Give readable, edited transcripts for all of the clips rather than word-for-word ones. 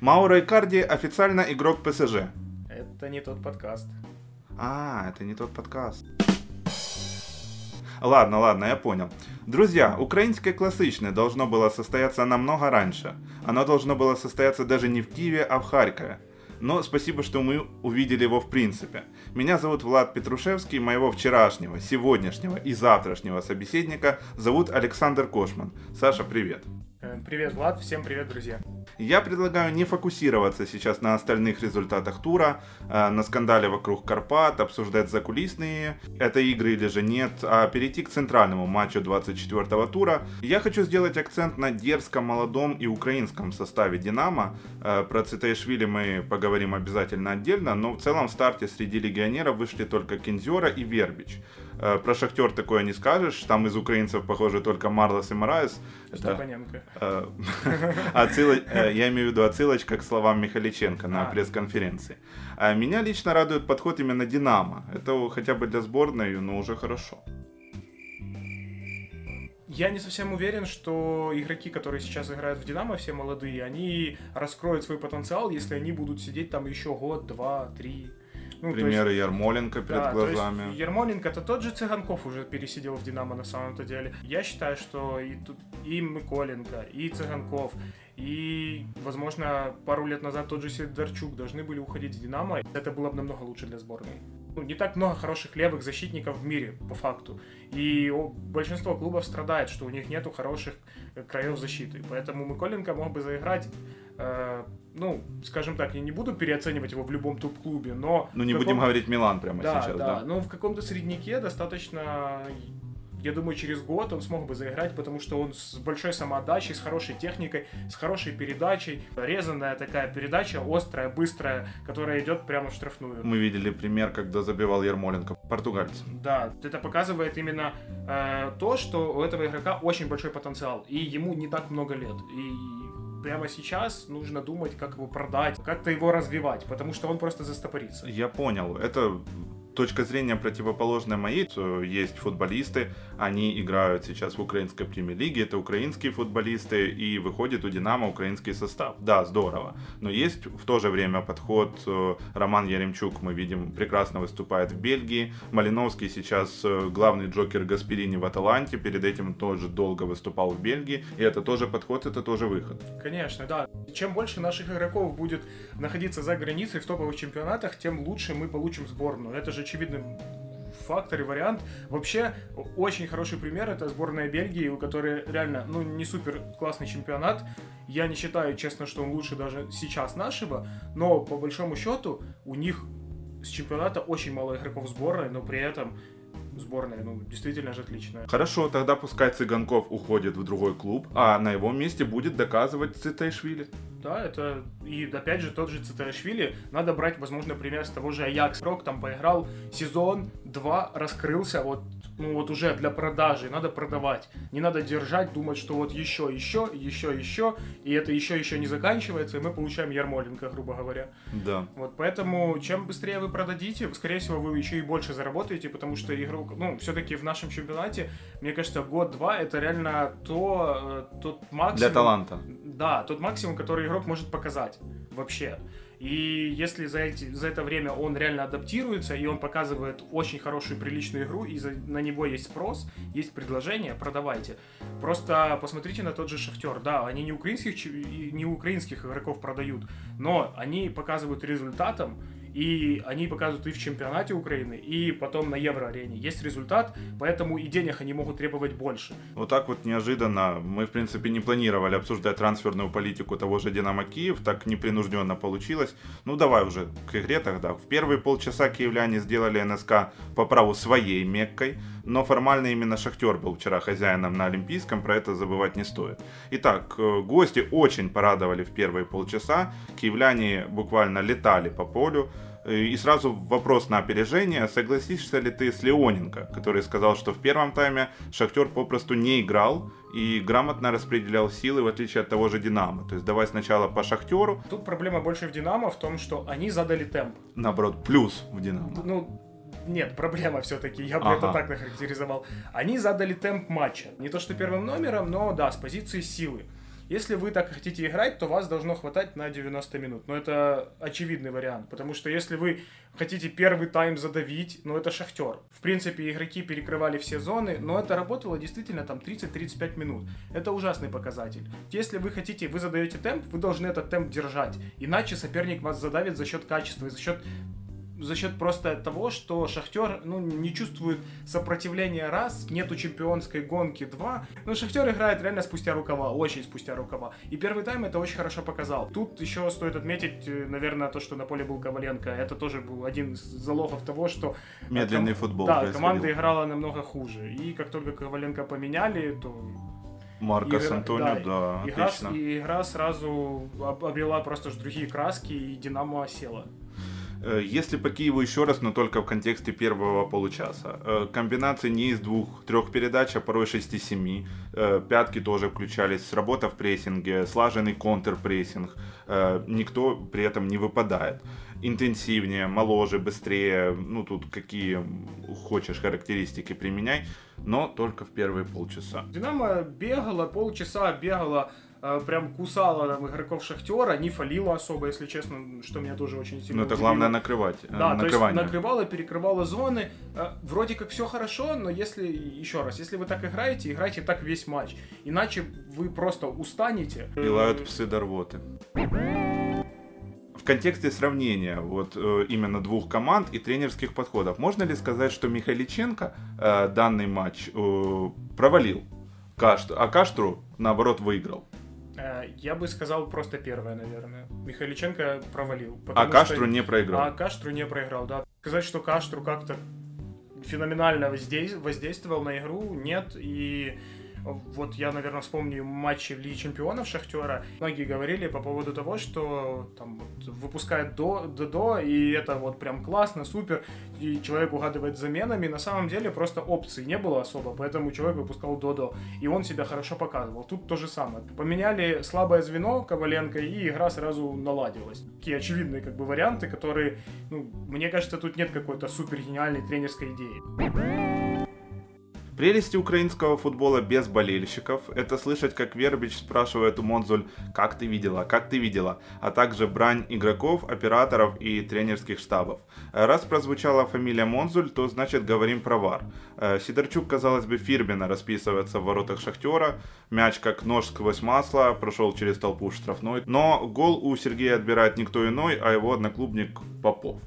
Мауро Икарди официально игрок ПСЖ. Это не тот подкаст. Это не тот подкаст. Ладно, я понял. Друзья, украинское классичное должно было состояться намного раньше. Оно должно было состояться даже не в Киеве, а в Харькове. Но спасибо, что мы увидели его в принципе. Меня зовут Влад Петрушевский, моего вчерашнего, сегодняшнего и завтрашнего собеседника зовут Александр Кошман. Саша, привет. Привет, Влад. Всем привет, друзья. Я предлагаю не фокусироваться сейчас на остальных результатах тура, на скандале вокруг Карпат, обсуждать закулисные это игры или же нет, а перейти к центральному матчу 24-го тура. Я хочу сделать акцент на дерзком, молодом и украинском составе «Динамо». Про Цитаишвили мы поговорим обязательно отдельно, но в целом в старте среди легионеров вышли только Кинзера и Вербич. Про «Шахтер» такое не скажешь, там из украинцев, похоже, только Марлос и Мораес. Степаненко. Я имею в виду отсылочка к словам Михайличенко на пресс-конференции. Меня лично радует подход именно «Динамо». Это хотя бы для сборной, но уже хорошо. Я не совсем уверен, что игроки, которые сейчас играют в «Динамо», все молодые, они раскроют свой потенциал, если они будут сидеть там еще год, два, три... Примеры Ярмоленко перед глазами. То есть Ярмоленко, это тот же Цыганков уже пересидел в «Динамо» на самом-то деле. Я считаю, что и Миколенко, и Цыганков, и, возможно, пару лет назад тот же Сидорчук должны были уходить с «Динамо». Это было бы намного лучше для сборной. Не так много хороших левых защитников в мире, по факту. И большинство клубов страдает, что у них нету хороших краев защиты. Поэтому Миколенко мог бы заиграть... скажем так, я не буду переоценивать его в любом топ-клубе, но... Ну, не будем говорить Милан прямо сейчас, да? Да, но в каком-то среднике достаточно, я думаю, через год он смог бы заиграть, потому что он с большой самоотдачей, с хорошей техникой, с хорошей передачей. Резанная такая передача, острая, быстрая, которая идет прямо в штрафную. Мы видели пример, когда забивал Ярмоленко, португальец. Да, это показывает именно то, что у этого игрока очень большой потенциал, и ему не так много лет, и... Прямо сейчас нужно думать, как его продать, как-то его развивать, потому что он просто застопорится. Я понял. Это точка зрения противоположная моей. Есть футболисты, они играют сейчас в украинской премьер-лиге, это украинские футболисты, и выходит у «Динамо» украинский состав. Да, здорово. Но есть в то же время подход. Роман Яремчук, мы видим, прекрасно выступает в Бельгии. Малиновский сейчас главный джокер Гасперини в Аталанте, перед этим тоже долго выступал в Бельгии, и это тоже подход, это тоже выход. Конечно, да. Чем больше наших игроков будет находиться за границей в топовых чемпионатах, тем лучше мы получим сборную. Это же очевидный фактор и вариант. Вообще, очень хороший пример — это сборная Бельгии, у которой реально не супер классный чемпионат. Я не считаю, честно, что он лучше даже сейчас нашего, но по большому счету у них с чемпионата очень мало игроков сборной, но при этом сборная, действительно же отличная. Хорошо, тогда пускай Цыганков уходит в другой клуб, а на его месте будет доказывать Цитаишвили. Да, это, и опять же, тот же Цитаишвили, надо брать, возможно, пример с того же Аякс. Рок там поиграл сезон, два, раскрылся, уже для продажи, надо продавать. Не надо держать, думать, что еще, и это еще не заканчивается, и мы получаем Ярмоленко, грубо говоря. Да. Поэтому, чем быстрее вы продадите, скорее всего, вы еще и больше заработаете, потому что игрок, все-таки в нашем чемпионате, мне кажется, год-два, это реально тот максимум... Для таланта. Да, тот максимум, который игрок может показать вообще. И если за это время он реально адаптируется, и он показывает очень хорошую, приличную игру, и на него есть спрос, есть предложение, продавайте. Просто посмотрите на тот же «Шахтер». Да, они не украинских игроков продают, но они показывают результатом, и они показывают и в чемпионате Украины, и потом на Евроарене. Есть результат, поэтому и денег они могут требовать больше. Так неожиданно. Мы, в принципе, не планировали обсуждать трансферную политику того же «Динамо Киев». Так непринужденно получилось. Давай уже к игре тогда. В первые полчаса киевляне сделали НСК по праву своей Меккой. Но формально именно «Шахтер» был вчера хозяином на Олимпийском, про это забывать не стоит. Итак, гости очень порадовали в первые полчаса. Киевляне буквально летали по полю. И сразу вопрос на опережение. Согласишься ли ты с Леоненко, который сказал, что в первом тайме «Шахтер» попросту не играл и грамотно распределял силы, в отличие от того же «Динамо». То есть давай сначала по «Шахтеру». Тут проблема больше в «Динамо» в том, что они задали темп. Наоборот, плюс в «Динамо». Нет, проблема все-таки, я бы это так нахарактеризовал. Они задали темп матча. Не то что первым номером, но да, с позиции силы. Если вы так хотите играть, то вас должно хватать на 90 минут. Но это очевидный вариант, потому что если вы хотите первый тайм задавить, но это Шахтер. В принципе, игроки перекрывали все зоны, но это работало действительно там 30-35 минут. Это ужасный показатель. Если вы хотите, вы задаете темп, вы должны этот темп держать. Иначе соперник вас задавит за счет качества и за счет просто того, что Шахтер не чувствует сопротивления раз, нету чемпионской гонки два. Но Шахтер играет реально спустя рукава, очень спустя рукава. И первый тайм это очень хорошо показал. Тут еще стоит отметить, наверное, то, что на поле был Коваленко. Это тоже был один из залогов того, что... Медленный футбол. Да, команда играла намного хуже. И как только Коваленко поменяли, то... Маркос Антонио, да, отлично. И игра сразу обрела просто другие краски, и Динамо осела. Если по Киеву еще раз, но только в контексте первого получаса. Комбинации не из 2-3 передач, а порой 6-7. Пятки тоже включались, работа в прессинге, слаженный контрпрессинг. Никто при этом не выпадает. Интенсивнее, моложе, быстрее, тут какие хочешь характеристики применяй, но только в первые полчаса. Динамо бегала, полчаса бегала, прям кусала там игроков Шахтера, не фалила особо, если честно, что меня тоже очень сильно удивило. Но это главное накрывать. Да, накрывание. То есть накрывала, перекрывала зоны. Вроде как все хорошо, но если, еще раз, если вы так играете, играйте так весь матч. Иначе вы просто устанете. Пилают псы до рвоты. В контексте сравнения именно двух команд и тренерских подходов, можно ли сказать, что Михайличенко данный матч провалил, а Каштру, наоборот, выиграл? Я бы сказал просто первое, наверное. Михайличенко провалил. А Каштру не проиграл. А Каштру не проиграл, да. Сказать, что Каштру как-то феноменально воздействовал на игру, нет. И я, наверное, вспомню матчи Лиги Чемпионов Шахтера. Многие говорили по поводу того, что там выпускает Додо, и это прям классно, супер. И человек угадывает заменами. На самом деле просто опций не было особо, поэтому человек выпускал Додо. И он себя хорошо показывал. Тут то же самое. Поменяли слабое звено Коваленко, и игра сразу наладилась. Такие очевидные варианты, которые, мне кажется, тут нет какой-то супер гениальной тренерской идеи. Прелести украинского футбола без болельщиков – это слышать, как Вербич спрашивает у Монзуль «Как ты видела?», а также брань игроков, операторов и тренерских штабов. Раз прозвучала фамилия Монзуль, то значит говорим про ВАР. Сидорчук, казалось бы, фирменно расписывается в воротах Шахтера, мяч как нож сквозь масло, прошел через толпу штрафной, но гол у Сергея отбирает никто иной, а его одноклубник Попов.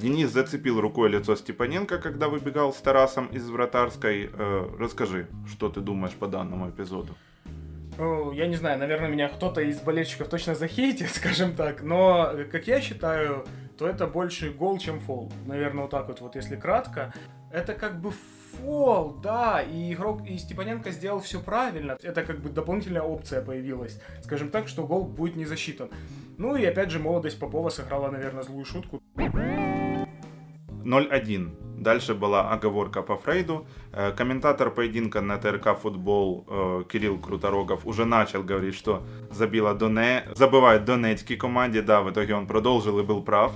Денис зацепил рукой лицо Степаненко, когда выбегал с Тарасом из вратарской. Расскажи, что ты думаешь по данному эпизоду? Я не знаю, наверное, меня кто-то из болельщиков точно захейтит, скажем так. Но, как я считаю, то это больше гол, чем фол. Наверное, если кратко. Это фол, да, и игрок, и Степаненко сделал все правильно. Это дополнительная опция появилась. Скажем так, что гол будет не засчитан. И опять же, молодость Попова сыграла, наверное, злую шутку. 0-1. Дальше была оговорка по Фрейду. Комментатор поединка на ТРК «Футбол» Кирилл Круторогов уже начал говорить, что забывает донецкой команде. Да, в итоге он продолжил и был прав.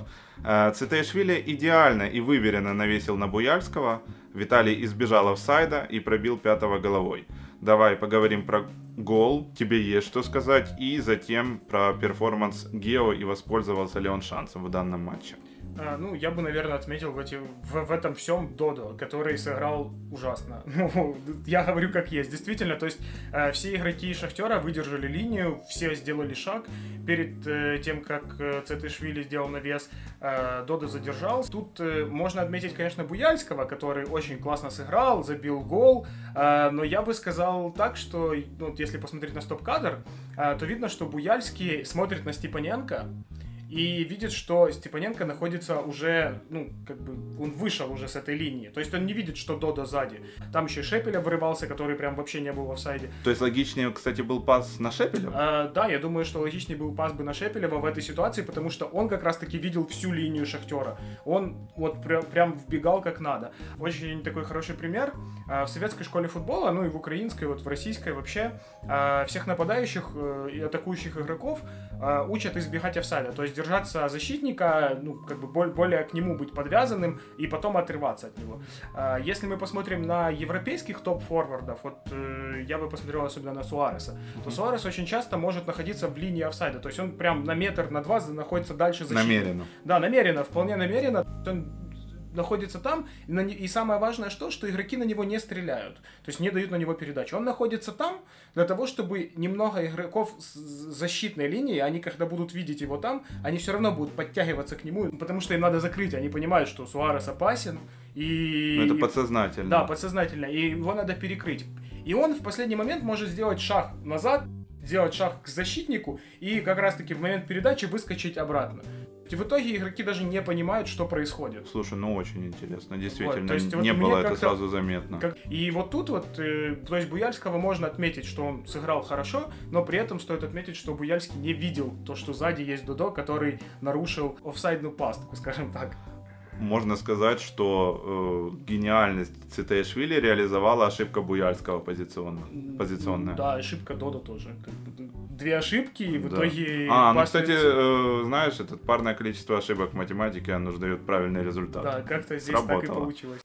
Цитаишвили идеально и выверенно навесил на Буяльского. Виталий избежал офсайда и пробил пятого головой. Давай поговорим про гол, тебе есть что сказать, и затем про перформанс Гео и воспользовался ли он шансом в данном матче. Я бы, наверное, отметил в этом всем Додо, который сыграл ужасно. Я говорю как есть, действительно. То есть все игроки Шахтера выдержали линию, все сделали шаг. Перед тем, как Цетышвили сделал навес, Додо задержался. Тут можно отметить, конечно, Буяльского, который очень классно сыграл, забил гол. Но я бы сказал так, что если посмотреть на стоп-кадр, то видно, что Буяльский смотрит на Степаненко и видит, что Степаненко находится уже, он вышел уже с этой линии. То есть он не видит, что Додо сзади. Там еще Шепелев вырывался, который прям вообще не был в офсайде. То есть логичнее, кстати, был пас на Шепелева? Да, я думаю, что логичнее был пас бы на Шепелева в этой ситуации, потому что он как раз-таки видел всю линию Шахтера. Он прям вбегал как надо. Очень такой хороший пример. В советской школе футбола, и в украинской, в российской вообще, всех нападающих и атакующих игроков учат избегать офсайда. То есть держаться защитника, ну, как бы более к нему быть подвязанным и потом отрываться от него. Если мы посмотрим на европейских топ-форвардов, вот я бы посмотрел особенно на Суареса, то Суарес очень часто может находиться в линии офсайда, то есть он прям на метр, на два находится дальше защитника. Намеренно. Да, намеренно, вполне намеренно. Он находится там, и самое важное, что игроки на него не стреляют, то есть не дают на него передачу. Он находится там для того, чтобы немного игроков с защитной линии, они когда будут видеть его там, они все равно будут подтягиваться к нему, потому что им надо закрыть, они понимают, что Суарес опасен. И... это подсознательно. Да, подсознательно, и его надо перекрыть. И он в последний момент может сделать шаг назад, сделать шаг к защитнику и как раз-таки в момент передачи выскочить обратно. И в итоге игроки даже не понимают, что происходит. Слушай, ну очень интересно, действительно, вот, то есть, не вот было это сразу заметно. И вот тут вот, то есть Буяльского можно отметить, что он сыграл хорошо, но при этом стоит отметить, что Буяльский не видел то, что сзади есть Додо, который нарушил офсайдную пастку, скажем так. Можно сказать, что гениальность Цитаишвили реализовала ошибка Буяльского позиционная. Да, ошибка Додо тоже. Две ошибки, и в итоге... кстати, знаешь, это парное количество ошибок в математике, оно же дает правильный результат. Да, как-то здесь сработало. Так и получилось.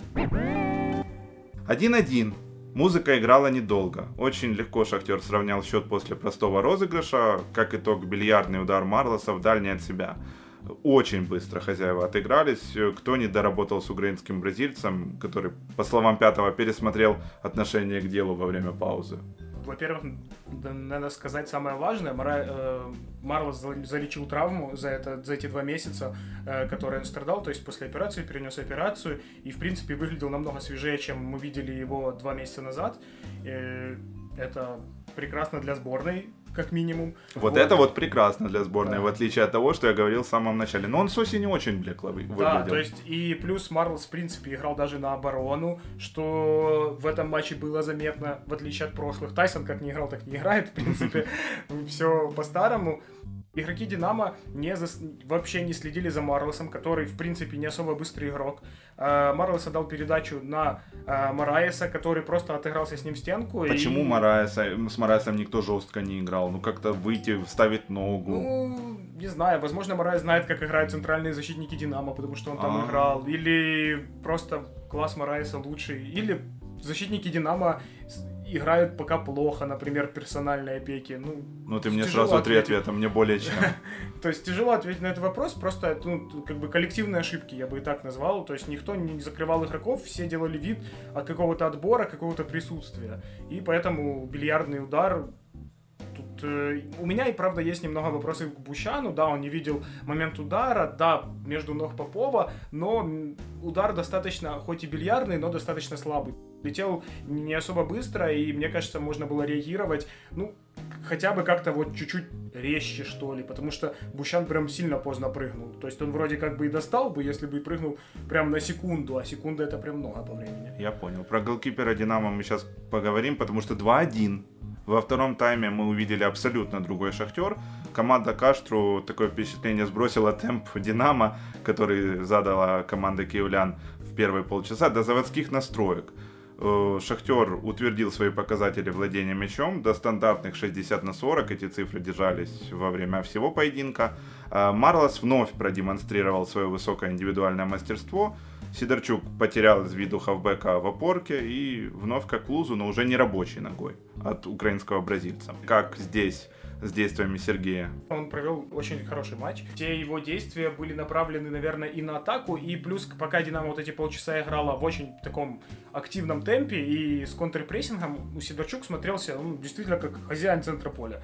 1-1. Музыка играла недолго. Очень легко Шахтер сравнял счет после простого розыгрыша. Как итог, бильярдный удар Марлоса в дальний от себя. Очень быстро хозяева отыгрались. Кто не доработал с украинским бразильцем, который, по словам Пятого, пересмотрел отношение к делу во время паузы? Во-первых, надо сказать самое важное. Марлос залечил травму за эти 2 месяца, которые он страдал. То есть после операции перенес операцию и, в принципе, выглядел намного свежее, чем мы видели его 2 месяца назад. Это прекрасно для сборной. Как минимум. Вот это вот прекрасно для сборной, да. В отличие от того, что я говорил в самом начале. Но он с осени очень блекло выглядел. Да, то есть и плюс Марлос в принципе играл даже на оборону, что в этом матче было заметно, в отличие от прошлых. Тайсон как не играл, так не играет, в принципе, все по-старому. Игроки «Динамо» вообще не следили за Марлосом, который, в принципе, не особо быстрый игрок. Марлос отдал передачу на Мораеса, который просто отыгрался с ним в стенку. Почему с Мораесом никто жестко не играл? Ну, как-то выйти, вставить ногу. Ну, не знаю. Возможно, Мораес знает, как играют центральные защитники «Динамо», потому что он там играл. Или просто класс Мораеса лучший. Или защитники «Динамо» играют пока плохо, например, персональные опеки. Ну ты мне сразу 3 ответа, мне более чем. То есть тяжело ответить на этот вопрос, просто как бы коллективные ошибки, я бы и так назвал. То есть никто не закрывал игроков, все делали вид от какого-то отбора, какого-то присутствия. И поэтому бильярдный удар... Тут у меня и правда есть немного вопросов к Бущану. Да, он не видел момент удара, да, между ног Попова, но удар достаточно, хоть и бильярдный, но достаточно слабый. Летел не особо быстро, и мне кажется, можно было реагировать, хотя бы как-то вот чуть-чуть резче, что ли, потому что Бущан прям сильно поздно прыгнул. То есть он вроде как бы и достал бы, если бы и прыгнул прям на секунду, а секунда это прям много по времени. Я понял. Про голкипера «Динамо» мы сейчас поговорим, потому что 2-1. Во втором тайме мы увидели абсолютно другой «Шахтер». Команда Каштру такое впечатление сбросила темп «Динамо», который задала команда киевлян в первые полчаса, до заводских настроек. Шахтер утвердил свои показатели владения мячом до стандартных 60/40, эти цифры держались во время всего поединка. Марлос вновь продемонстрировал свое высокое индивидуальное мастерство, Сидорчук потерял из виду хавбека в опорке и вновь как лузу, но уже не рабочей ногой от украинского бразильца. Как здесь с действиями Сергея? Он провел очень хороший матч. Все его действия были направлены, наверное, и на атаку, и плюс, пока «Динамо» вот эти полчаса играла в очень таком активном темпе и с контрпрессингом, у Сидорчук смотрелся действительно как хозяин центра поля.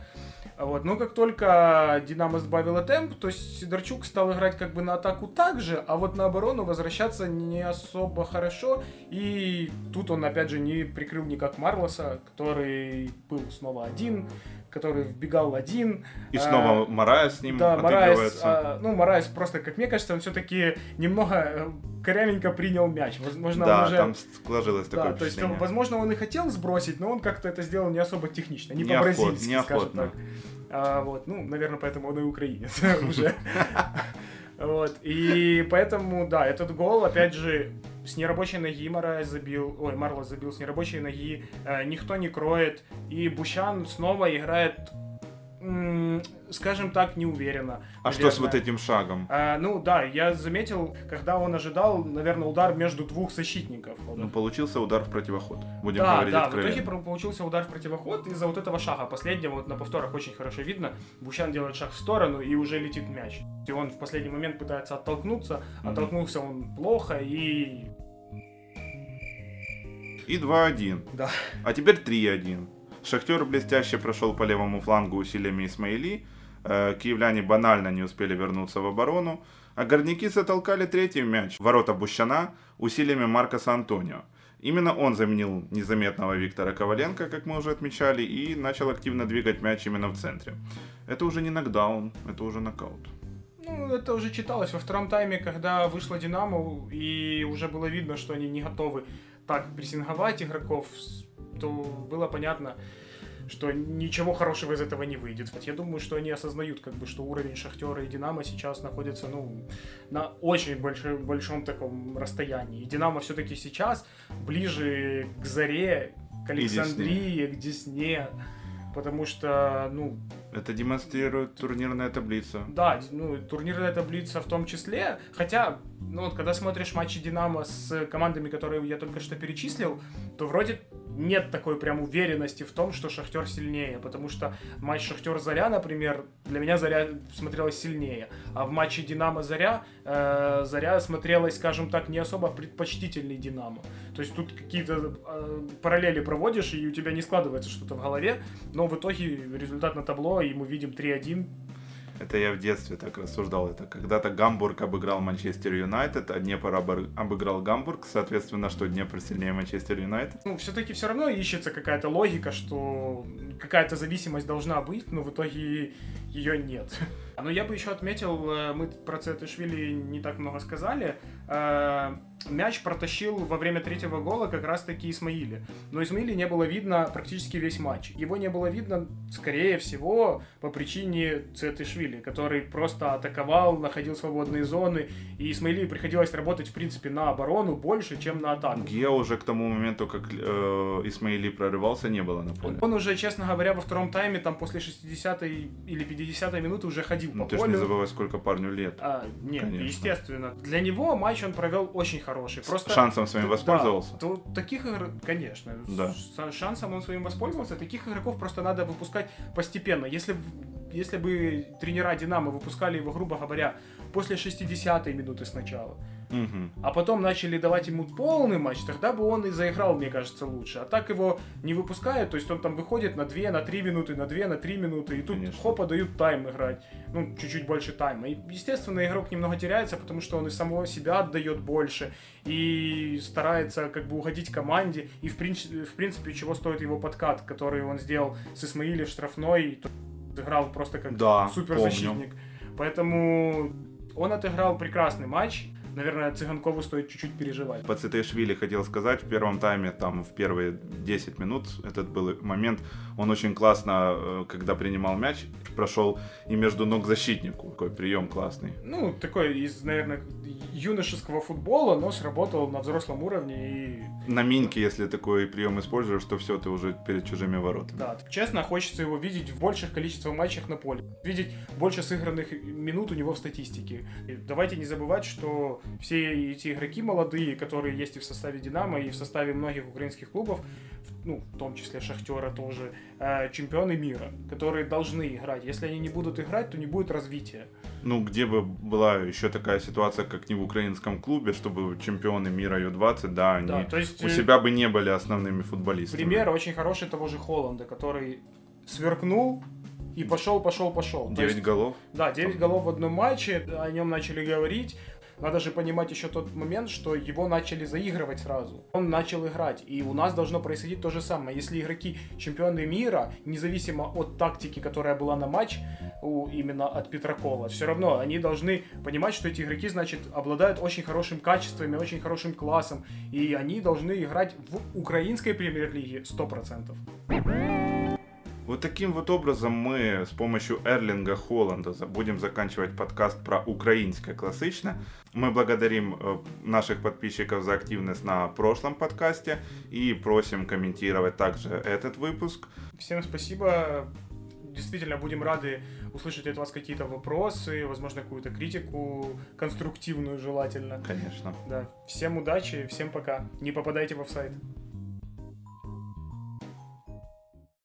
Вот. Но как только «Динамо» сбавило темп, то Сидорчук стал играть как бы на атаку также, а вот на оборону возвращаться не особо хорошо, и тут он опять же не прикрыл никак Марлоса, который был снова один, который вбегал один. И снова Мораес с ним отыгрывается. Мораес просто, как мне кажется, он все-таки немного корявенько принял мяч. Возможно, да, он уже... там сложилось такое впечатление. То есть, возможно, он и хотел сбросить, но он как-то это сделал не особо технично, не по-бразильски, скажем так. Вот. Наверное, поэтому он и украинец уже. Вот. И поэтому, да, этот гол, опять же, с нерабочей ноги Марлос забил с нерабочей ноги, никто не кроет, и Бущан снова играет скажем так, не уверенно. А что с вот этим шагом? Я заметил, когда он ожидал, наверное, удар между двух защитников. Получился удар в противоход, будем говорить откровенно. В итоге получился удар в противоход из-за вот этого шага. Последнего, вот на повторах очень хорошо видно, Бущан делает шаг в сторону и уже летит мяч. И он в последний момент пытается оттолкнуться, оттолкнулся он плохо и 2-1. Да. А теперь 3-1. Шахтер блестяще прошел по левому флангу усилиями Исмаили. Киевляне банально не успели вернуться в оборону. А горняки затолкали третий мяч в ворота Бущана усилиями Маркоса Антонио. Именно он заменил незаметного Виктора Коваленко, как мы уже отмечали, и начал активно двигать мяч именно в центре. Это уже не нокдаун, это уже нокаут. Это уже читалось во втором тайме, когда вышло «Динамо», и уже было видно, что они не готовы так прессинговать игроков, то было понятно, что ничего хорошего из этого не выйдет. Вот я думаю, что они осознают, что уровень «Шахтера» и «Динамо» сейчас находится на очень большом таком расстоянии. И «Динамо» все-таки сейчас ближе к «Заре», к «Александрии», к «Десне». Потому что, это демонстрирует турнирная таблица. Да, турнирная таблица в том числе. Хотя, когда смотришь матчи «Динамо» с командами, которые я только что перечислил, то вроде нет такой прям уверенности в том, что «Шахтер» сильнее. Потому что матч «Шахтер-Заря», например, для меня «Заря» смотрелась сильнее. А в матче «Динамо-Заря» «Заря» смотрелась, скажем так, не особо предпочтительной «Динамо». То есть тут какие-то параллели проводишь, и у тебя не складывается что-то в голове. Но в итоге результат на табло, и мы видим 3-1. Это я в детстве так рассуждал. Это когда-то Гамбург обыграл Манчестер Юнайтед, а Днепр обыграл Гамбург. Соответственно, что Днепр сильнее Манчестер Юнайтед. Все-таки все равно ищется какая-то логика, что какая-то зависимость должна быть, но в итоге ее нет. Но я бы еще отметил, мы про Цетышвили не так много сказали, мяч протащил во время третьего гола как раз-таки Исмаили. Но Исмаили не было видно практически весь матч. Его не было видно, скорее всего, по причине Цетышвили, который просто атаковал, находил свободные зоны, и Исмаили приходилось работать, в принципе, на оборону больше, чем на атаку. Я уже к тому моменту, как Исмаили прорывался, не было на поле. Он уже, честно говоря, во втором тайме, там после 60-й или 50-й минуты уже ходил. Ты же не забывай, сколько парню лет. Нет, конечно. Естественно. Для него матч он провел очень хороший. Просто шансом своим воспользовался? Таких игр... Конечно. Да. Шансом он своим воспользовался. Таких игроков просто надо выпускать постепенно. Если бы тренера «Динамо» выпускали его, грубо говоря, после 60-й минуты сначала, а потом начали давать ему полный матч, тогда бы он и заиграл, мне кажется, лучше. А так его не выпускают, то есть он там выходит на 2, на 3 минуты, на 2, на 3 минуты, и тут хопа дают тайм играть, чуть-чуть больше тайма. И, естественно, игрок немного теряется, потому что он и самого себя отдает больше, и старается угодить команде, и в принципе, чего стоит его подкат, который он сделал с Исмаили в штрафной, играл просто суперзащитник. Помню. Поэтому он отыграл прекрасный матч. Наверное, Цыганкову стоит чуть-чуть переживать. По Цетешвили хотел сказать, в первом тайме, в первые 10 минут, этот был момент, он очень классно, когда принимал мяч, прошел и между ног защитнику. Такой прием классный. Такой из, наверное, юношеского футбола, но сработал на взрослом уровне. И... На миньке, если такой прием используешь, то все, ты уже перед чужими воротами. Да, честно, хочется его видеть в больших количествах матчах на поле. Видеть больше сыгранных минут у него в статистике. И давайте не забывать, что все эти игроки молодые, которые есть и в составе «Динамо», и в составе многих украинских клубов, в том числе «Шахтера» тоже, чемпионы мира, которые должны играть. Если они не будут играть, то не будет развития. Где бы была еще такая ситуация, как не в украинском клубе, чтобы чемпионы мира Ю-20, они у себя бы не были основными футболистами. Пример очень хороший того же Холанда, который сверкнул, и пошел. 9 голов. Да, 9 голов в одном матче, о нем начали говорить. Надо же понимать еще тот момент, что его начали заигрывать сразу. Он начал играть, и у нас должно происходить то же самое. Если игроки чемпионы мира, независимо от тактики, которая была на матч, именно от Петракова, все равно они должны понимать, что эти игроки, обладают очень хорошими качествами, очень хорошим классом, и они должны играть в украинской премьер-лиге 100%. Вот таким образом мы с помощью Эрлинга Холанда будем заканчивать подкаст про украинское классично. Мы благодарим наших подписчиков за активность на прошлом подкасте и просим комментировать также этот выпуск. Всем спасибо. действительно будем рады услышать от вас какие-то вопросы, возможно, какую-то критику, конструктивную желательно. Конечно. Да. Всем удачи, всем пока. Не попадайте в офсайд.